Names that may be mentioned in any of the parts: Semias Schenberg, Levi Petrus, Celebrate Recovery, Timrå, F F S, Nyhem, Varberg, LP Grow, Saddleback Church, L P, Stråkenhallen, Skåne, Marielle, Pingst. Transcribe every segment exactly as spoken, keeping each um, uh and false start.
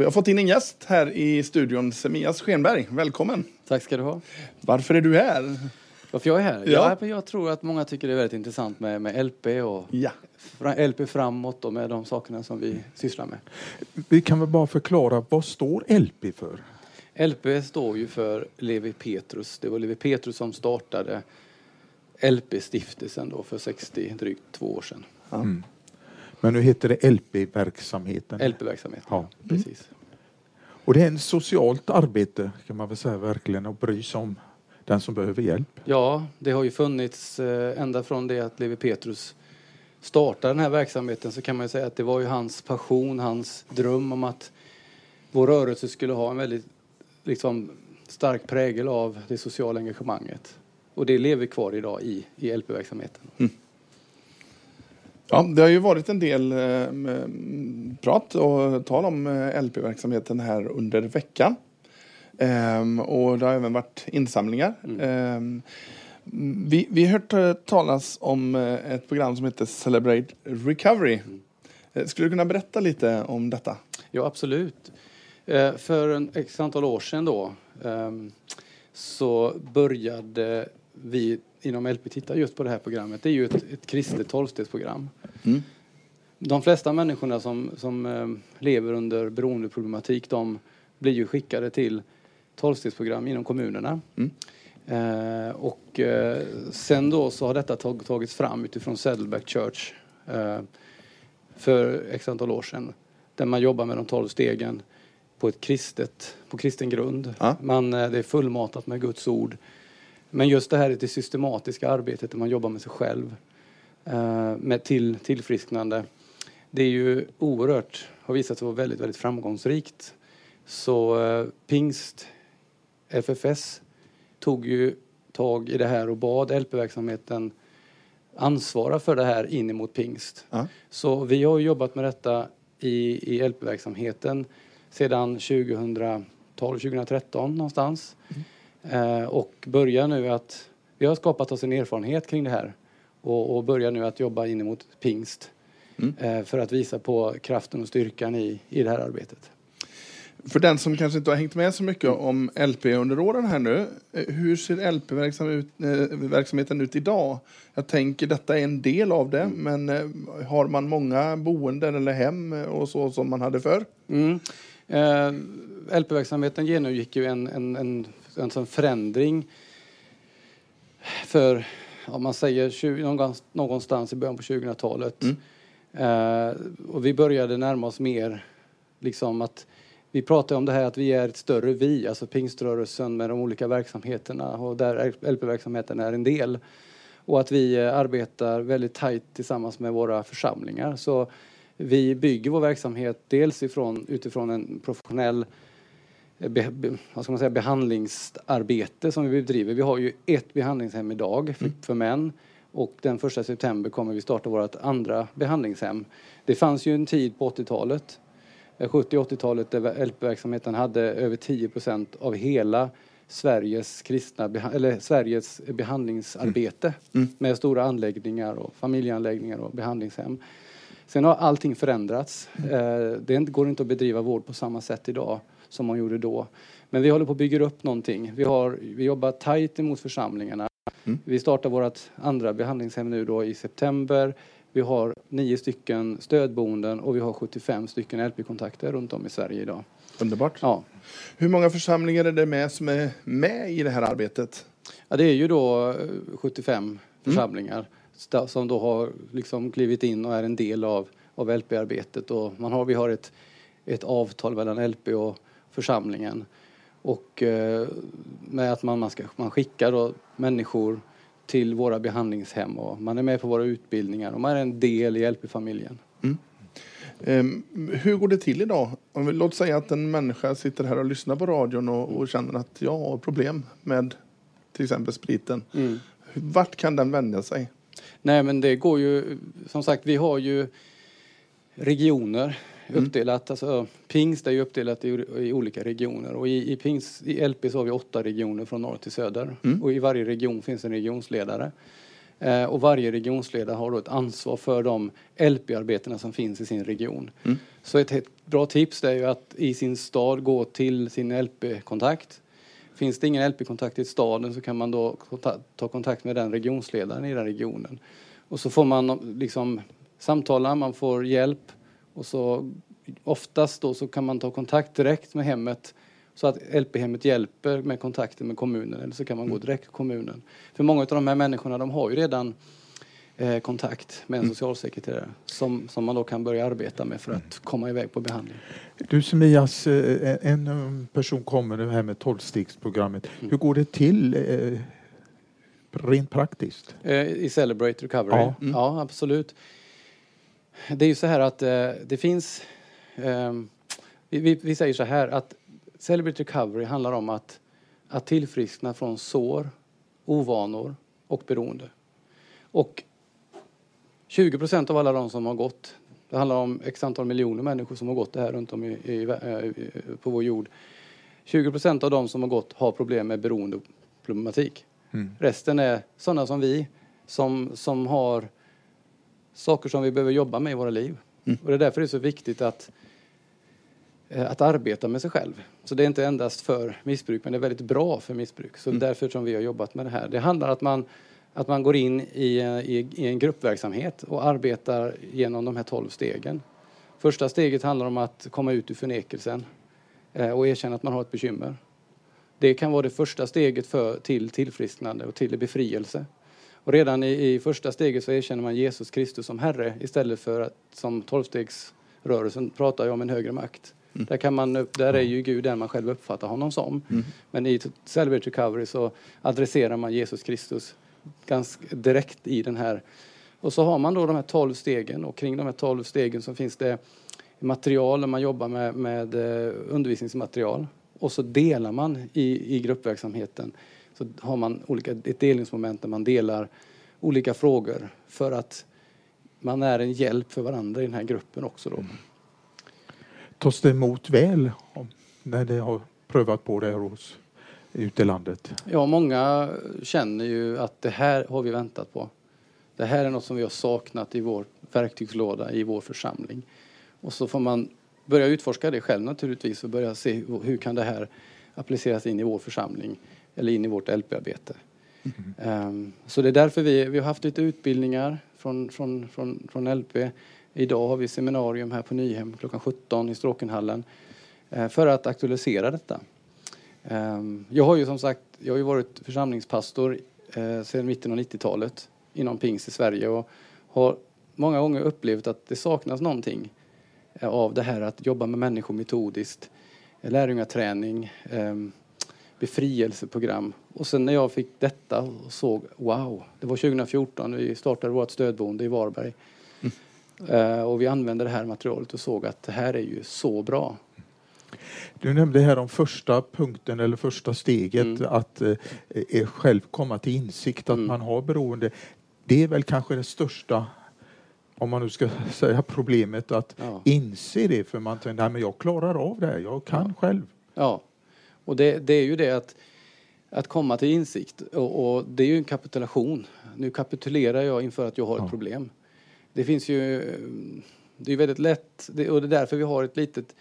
Och vi har fått in en gäst här i studion, Semias Schenberg. Välkommen. Tack ska du ha. Varför är du här? Varför jag är här? Ja. Jag, jag tror att många tycker det är väldigt intressant med, med L P och ja. fra, L P framåt och med de sakerna som vi sysslar med. Vi kan väl bara förklara, vad står L P för? L P står ju för Levi Petrus. Det var Levi Petrus som startade L P-stiftelsen då för sextio, drygt två år sedan. Mm. Men nu heter det L P-verksamheten. L P-verksamheten, ja. ja precis. Mm. Och det är en socialt arbete, kan man väl säga, verkligen, att bry sig om den som behöver hjälp. Ja, det har ju funnits ända från det att Levi Petrus startade den här verksamheten, så kan man ju säga att det var ju hans passion, hans dröm om att vår rörelse skulle ha en väldigt liksom stark prägel av det sociala engagemanget. Och det lever kvar idag i, i L P-verksamheten. Mm. Ja, det har ju varit en del eh, prat och tal om eh, L P-verksamheten här under veckan. Ehm, och det har även varit insamlingar. Mm. Ehm, vi, vi har hört talas om ett program som heter Celebrate Recovery. Mm. Ehm, skulle du kunna berätta lite om detta? Ja, absolut. Ehm, för en x antal år sedan då ehm, så började vi inom L P tittar just på det här programmet. Det är ju ett, ett kristet tolvstegsprogram. Mm. De flesta människorna som, som lever under beroendeproblematik, de blir ju skickade till tolvstegsprogram inom kommunerna. Mm. Eh, och eh, sen då så har detta tag, tagits fram utifrån Saddleback Church eh, för x antal år sedan. Där man jobbar med de tolv stegen på ett kristet, på kristen grund. Ah. Man, det är fullmatat med Guds ord. Men just det här är det systematiska arbetet där man jobbar med sig själv. Med till, tillfrisknande. Det är ju oerhört, har visat sig vara väldigt, väldigt framgångsrikt. Så Pingst, F F S, tog ju tag i det här och bad L P-verksamheten ansvara för det här in emot Pingst. Mm. Så vi har jobbat med detta i, i L P-verksamheten sedan tjugotolv tjugotretton någonstans. Mm. Eh, och börjar nu att vi har skapat oss en erfarenhet kring det här och, och börjar nu att jobba in emot Pingst mm. eh, för att visa på kraften och styrkan i, i det här arbetet. För den som kanske inte har hängt med så mycket om L P under åren här nu, hur ser L P-verksamheten ut idag? Jag tänker detta är en del av det, men har man många boenden eller hem och så som man hade förr? Mm. Eh, L P-verksamheten genomgick ju en, en, en, en sån förändring för, om man säger tjugo, någonstans i början på tjugohundratalet. Mm. Eh, och vi började närma oss mer liksom att vi pratar om det här att vi är ett större vi, alltså pingströrelsen med de olika verksamheterna och där L P-verksamheten är en del. Och att vi arbetar väldigt tajt tillsammans med våra församlingar. Så vi bygger vår verksamhet dels ifrån, utifrån en professionell be, be, vad ska man säga, behandlingsarbete som vi bedriver. Vi har ju ett behandlingshem idag för, för män. Och den första september kommer vi starta vårt andra behandlingshem. Det fanns ju en tid på åttiotalet. sjuttio- och åttiotalet där L P-verksamheten hade över tio procent av hela Sveriges kristna beha- eller Sveriges behandlingsarbete mm. Mm. med stora anläggningar och familjeanläggningar och behandlingshem. Sen har allting förändrats. Mm. Det går inte att bedriva vård på samma sätt idag som man gjorde då. Men vi håller på att bygga upp någonting. Vi, har, vi jobbar tajt emot församlingarna. Mm. Vi startar vårt andra behandlingshem nu då i september. Vi har nio stycken stödboenden och vi har sjuttiofem stycken L P-kontakter runt om i Sverige idag. Underbart. Ja. Hur många församlingar är det med som är med i det här arbetet? Ja, det är ju då sjuttiofem mm. församlingar som då har liksom klivit in och är en del av, av L P-arbetet. Och man har, vi har ett, ett avtal mellan L P och församlingen. Och eh, med att man, man, ska, man skickar då människor till våra behandlingshem och man är med på våra utbildningar och man är en del i L P-familjen. Mm. Um, hur går det till idag? Om vi, låt säga att en människa sitter här och lyssnar på radion och, och känner att jag har problem med till exempel spriten. Mm. Vart kan den vända sig? Nej, men det går ju, som sagt, vi har ju regioner mm. uppdelat, alltså Pingst är ju uppdelat i, i olika regioner och i, i Pingst, i L P så har vi åtta regioner från norr till söder mm. och i varje region finns en regionsledare Eh, och varje regionsledare har då ett ansvar för de L P-arbetena som finns i sin region. Mm. Så ett, ett bra tips är ju att i sin stad gå till sin L P-kontakt. Finns det ingen L P-kontakt i staden så kan man då ta kontakt med den regionsledaren i den regionen. Och så får man liksom samtala, man får hjälp och så oftast då så kan man ta kontakt direkt med hemmet så att L P-hemmet hjälper med kontakten med kommunen eller så kan man mm. gå direkt till kommunen. För många av de här människorna de har ju redan eh, kontakt med en mm. socialsekreterare som, som man då kan börja arbeta med för att komma iväg på behandling. Du Semias, en person kommer det här med tolvstegsprogrammet. Mm. Hur går det till? Eh, Rent praktiskt. I Celebrate Recovery? Ja, mm. ja absolut. Det är ju så här att eh, det finns... Eh, vi, vi säger så här att Celebrate Recovery handlar om att, att tillfriskna från sår, ovanor och beroende. Och tjugo procent av alla de som har gått, det handlar om x antal miljoner människor som har gått det här runt om i, i, i, på vår jord. tjugo procent av de som har gått har problem med beroendeproblematik. Mm. Resten är sådana som vi som, som har saker som vi behöver jobba med i våra liv. Mm. Och det är därför det är så viktigt att, att arbeta med sig själv. Så det är inte endast för missbruk, men det är väldigt bra för missbruk. Så mm. därför som vi har jobbat med det här. Det handlar om att man, att man går in i, i, i en gruppverksamhet och arbetar genom de här tolv stegen. Första steget handlar om att komma ut ur förnekelsen och erkänna att man har ett bekymmer. Det kan vara det första steget för, till tillfrisknande och till befrielse. Och redan i, i första steget så erkänner man Jesus Kristus som Herre istället för att som tolvstegsrörelsen pratar jag om en högre makt. Mm. Där, kan man, där är ju Gud den man själv uppfattar honom som. Mm. Men i Celebrate Recovery så adresserar man Jesus Kristus ganska direkt i den här. Och så har man då de här tolv stegen och kring de här tolv stegen så finns det material där man jobbar med, med undervisningsmaterial. Och så delar man i, i gruppverksamheten. Så har man olika, ett delningsmoment där man delar olika frågor. För att man är en hjälp för varandra i den här gruppen också. Då. Mm. Tas det emot väl när det har prövat på det här hos ute i landet? Ja, många känner ju att det här har vi väntat på. Det här är något som vi har saknat i vår verktygslåda, i vår församling. Och så får man... börja utforska det själv naturligtvis och börja se hur, hur kan det här appliceras in i vår församling eller in i vårt L P-arbete. Mm. Um, så det är därför vi, vi har haft lite utbildningar från, från, från, från L P. Idag har vi seminarium här på Nyhem klockan sjutton i Stråkenhallen uh, för att aktualisera detta. Um, jag har ju som sagt jag har ju varit församlingspastor uh, sedan mitten av nittiotalet inom Pingst i Sverige och har många gånger upplevt att det saknas någonting av det här att jobba med människor metodiskt, lärjungaträning, befrielseprogram. Och sen när jag fick detta och såg, wow, det var tjugo fjorton, vi startade vårt stödboende i Varberg. Mm. Och vi använde det här materialet och såg att det här är ju så bra. Du nämnde här om första punkten eller första steget, mm. att eh, själv komma till insikt att mm. man har beroende. Det är väl kanske det största, om man nu ska säga problemet, att ja. inse det. För man tänker, nej men jag klarar av det här. Jag kan ja. själv. Ja, och det, det är ju det att, att komma till insikt. Och, och det är ju en kapitulation. Nu kapitulerar jag inför att jag har ja. ett problem. Det finns ju, det är väldigt lätt. Det, och det är därför vi har ett litet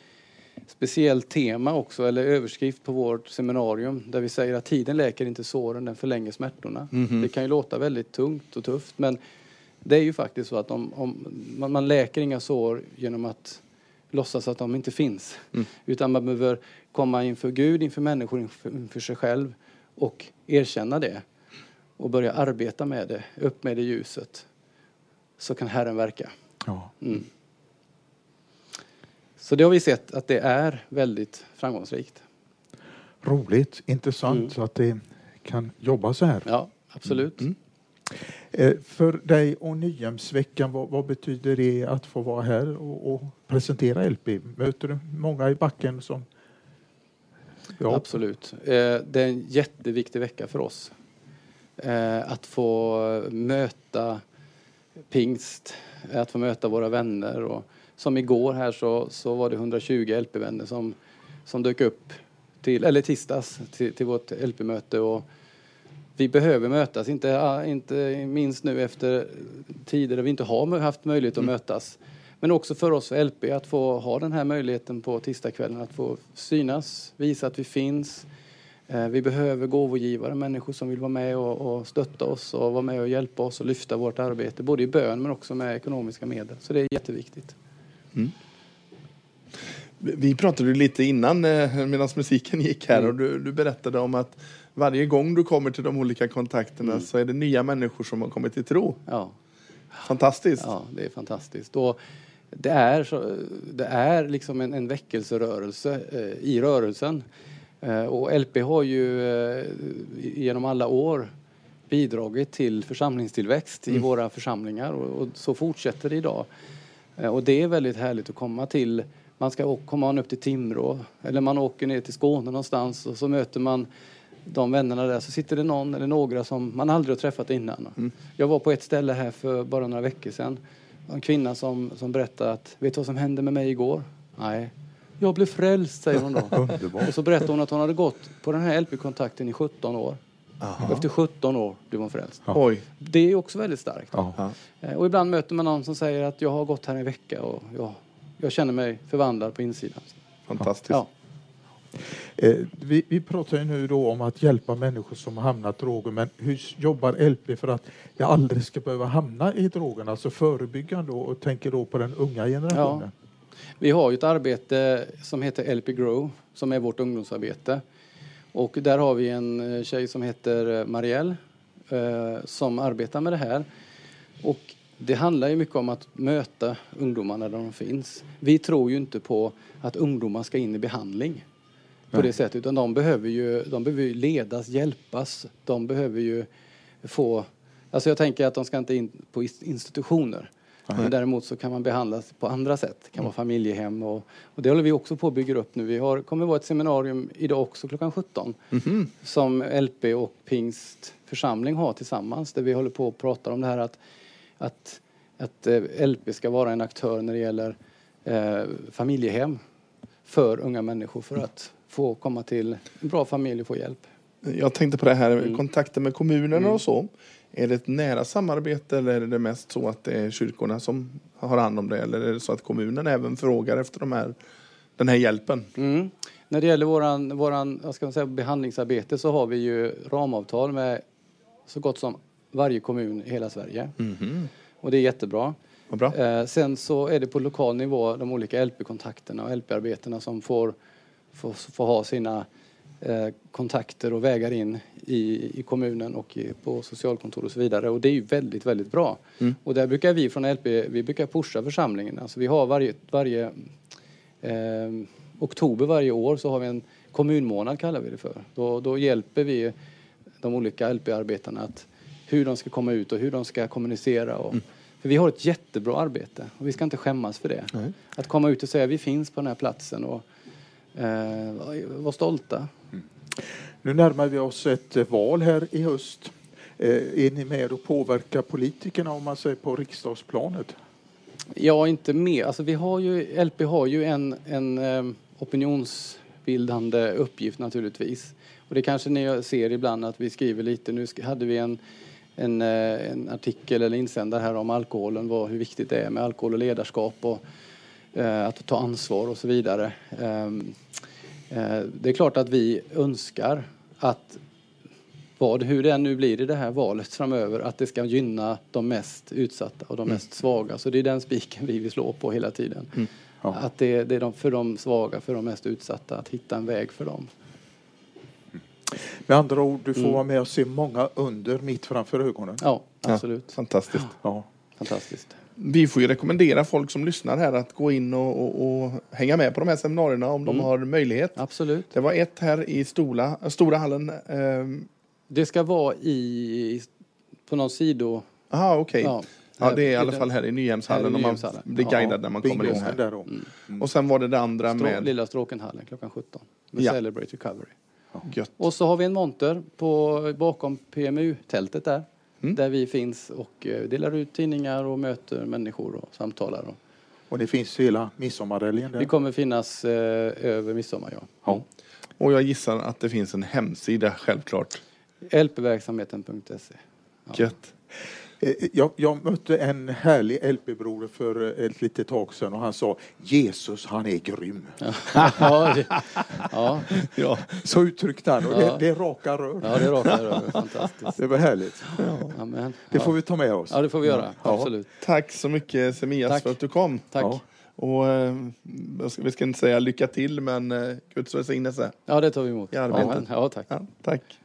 speciellt tema också. Eller överskrift på vårt seminarium. Där vi säger att tiden läker inte såren, den förlänger smärtorna. Mm-hmm. Det kan ju låta väldigt tungt och tufft. Men... det är ju faktiskt så att om, om, man, man läker inga sår genom att låtsas att de inte finns. Mm. Utan man behöver komma inför Gud, inför människor, inför, inför sig själv. Och erkänna det. Och börja arbeta med det. Upp med det ljuset. Så kan Herren verka. Ja. Mm. Så det har vi sett att det är väldigt framgångsrikt. Roligt, intressant mm. så att det kan jobba så här. Ja, absolut. Mm. För dig och Nyhemsveckan, vad, vad betyder det att få vara här och, och presentera L P? Möter du många i backen som... Ja. Absolut. Det är en jätteviktig vecka för oss. Att få möta Pingst, att få möta våra vänner. Och som igår här så, så var det hundratjugo L P-vänner som, som dök upp till, eller tisdags till, till vårt L P-möte och vi behöver mötas, inte, inte minst nu efter tider där vi inte har haft möjlighet att mm. mötas. Men också för oss för L P att få ha den här möjligheten på tisdagskvällen, att få synas, visa att vi finns. Vi behöver gåvogivare, människor som vill vara med och, och stötta oss och vara med och hjälpa oss och lyfta vårt arbete, både i bön men också med ekonomiska medel. Så det är jätteviktigt. Mm. Vi pratade lite innan medan musiken gick här mm. och du, du berättade om att varje gång du kommer till de olika kontakterna mm. så är det nya människor som har kommit till tro. Ja. Fantastiskt. Ja, det är fantastiskt. Och det är, så, det är liksom en, en väckelserörelse eh, i rörelsen. Eh, och L P har ju eh, genom alla år bidragit till församlingstillväxt mm. i våra församlingar. Och, och så fortsätter det idag. Eh, och det är väldigt härligt att komma till. Man ska åka, komma upp till Timrå. Eller man åker ner till Skåne någonstans. Och så möter man de vännerna där. Så sitter det någon eller några som man aldrig har träffat innan. Mm. Jag var på ett ställe här för bara några veckor sedan. En kvinna som, som berättade att, vet du vad som hände med mig igår? Nej. Jag blev frälst, säger hon då. Och så berättade hon att hon hade gått på den här L P-kontakten i sjutton år. Aha. Efter sjutton år blev hon frälst. Ja. Oj. Det är också väldigt starkt. Aha. Och ibland möter man någon som säger att jag har gått här en vecka och jag, jag känner mig förvandlad på insidan. Fantastiskt. Ja. Eh, vi, vi pratar ju nu då om att hjälpa människor som har hamnat i droger, men hur jobbar L P för att jag aldrig ska behöva hamna i drogerna, alltså förebyggande då, och tänker då på den unga generationen? Ja. Vi har ju ett arbete som heter L P Grow som är vårt ungdomsarbete, och där har vi en tjej som heter Marielle eh, som arbetar med det här, och det handlar ju mycket om att möta ungdomarna där de finns. Vi tror ju inte på att ungdomar ska in i behandling på det sättet, utan de behöver ju de behöver ju ledas, hjälpas. De behöver ju få, alltså jag tänker att de ska inte in på institutioner. Mm. Men däremot så kan man behandlas på andra sätt. Det kan vara familjehem och, och det håller vi också på att bygga upp nu. Vi har, kommer vara ett seminarium idag också klockan sjutton mm-hmm. som L P och Pingst församling har tillsammans, där vi håller på att prata om det här att, att, att L P ska vara en aktör när det gäller eh, familjehem för unga människor för att få komma till en bra familj och få hjälp. Jag tänkte på det här med mm. kontakter med kommunerna mm. och så. Är det ett nära samarbete eller är det mest så att det är kyrkorna som har hand om det? Eller är det så att kommunen även frågar efter de här, den här hjälpen? Mm. När det gäller våran, våran, vad ska man säga, behandlingsarbete, så har vi ju ramavtal med så gott som varje kommun i hela Sverige. Mm. Och det är jättebra. Vad bra. Eh, sen så är det på lokal nivå de olika L P-kontakterna och L P-arbetena som får Får, får ha sina eh, kontakter och vägar in i, i kommunen och i, på socialkontor och så vidare. Och det är ju väldigt, väldigt bra. Mm. Och där brukar vi från L P, vi brukar pusha församlingen. Alltså vi har varje, varje eh, oktober varje år så har vi en kommunmånad, kallar vi det för. Då, då hjälper vi de olika L P-arbetarna att hur de ska komma ut och hur de ska kommunicera och... Mm. För vi har ett jättebra arbete och vi ska inte skämmas för det. Mm. Att komma ut och säga vi finns på den här platsen och Eh, var stolta. Mm. Nu närmar vi oss ett val här i höst. Eh, är ni med och påverkar politikerna, om man säger på riksdagsplanet? Ja, inte med. Alltså, vi har ju, L P har ju en, en eh, opinionsbildande uppgift naturligtvis. Och det kanske ni ser ibland att vi skriver lite. Nu sk- hade vi en, en, eh, en artikel eller insändare här om alkoholen. Vad, hur viktigt det är med alkohol och ledarskap och att ta ansvar och så vidare. Det är klart att vi önskar att vad, hur det nu blir i det här valet framöver, att det ska gynna de mest utsatta och de mm. mest svaga. Så det är den spiken vi vill slå på hela tiden. Mm. Ja. Att det, det är de, för de svaga, för de mest utsatta, att hitta en väg för dem. Med andra ord, du får mm. vara med och se många under mitt framför ögonen. Ja, absolut. Ja, fantastiskt. Ja. Fantastiskt. Vi får ju rekommendera folk som lyssnar här att gå in och, och, och hänga med på de här seminarierna om mm. de har möjlighet. Absolut. Det var ett här i Stola, Stora hallen. Eh. Det ska vara i på någon sido. Aha, okej. Okay. Ja, ja, det är i alla fall här i Nyhemshallen om man blir guidad när man kommer in här. Där mm. Mm. Och sen var det det andra Strå, med... Lilla Stråkenhallen klockan sjutton med ja. Celebrate Recovery. Ja. Gött. Och så har vi en monter på, bakom P M U-tältet där. Mm. Där vi finns och delar ut tidningar och möter människor och samtalar. Och, och det finns hela midsommarhelgen där? Det kommer finnas eh, över midsommar, ja. ja. Och jag gissar att det finns en hemsida, självklart. hjälpverksamheten punkt se. Ja. Gött. Jag, jag mötte en härlig L P-bror för ett litet tag sedan och han sa, Jesus han är grym. Ja, det, ja. Ja. Så uttryckte han, och ja. det, det är raka rör. Ja, det är raka rör. Fantastiskt. Det var härligt. Ja. Amen. Det ja. får vi ta med oss. Ja, det får vi göra. Ja. Absolut. Tack så mycket Semias Tack. för att du kom. Tack. Ja. Och vi ska inte säga lycka till, men Guds välsignelse. Ja, det tar vi emot. I arbetet. Ja, tack. Ja, tack.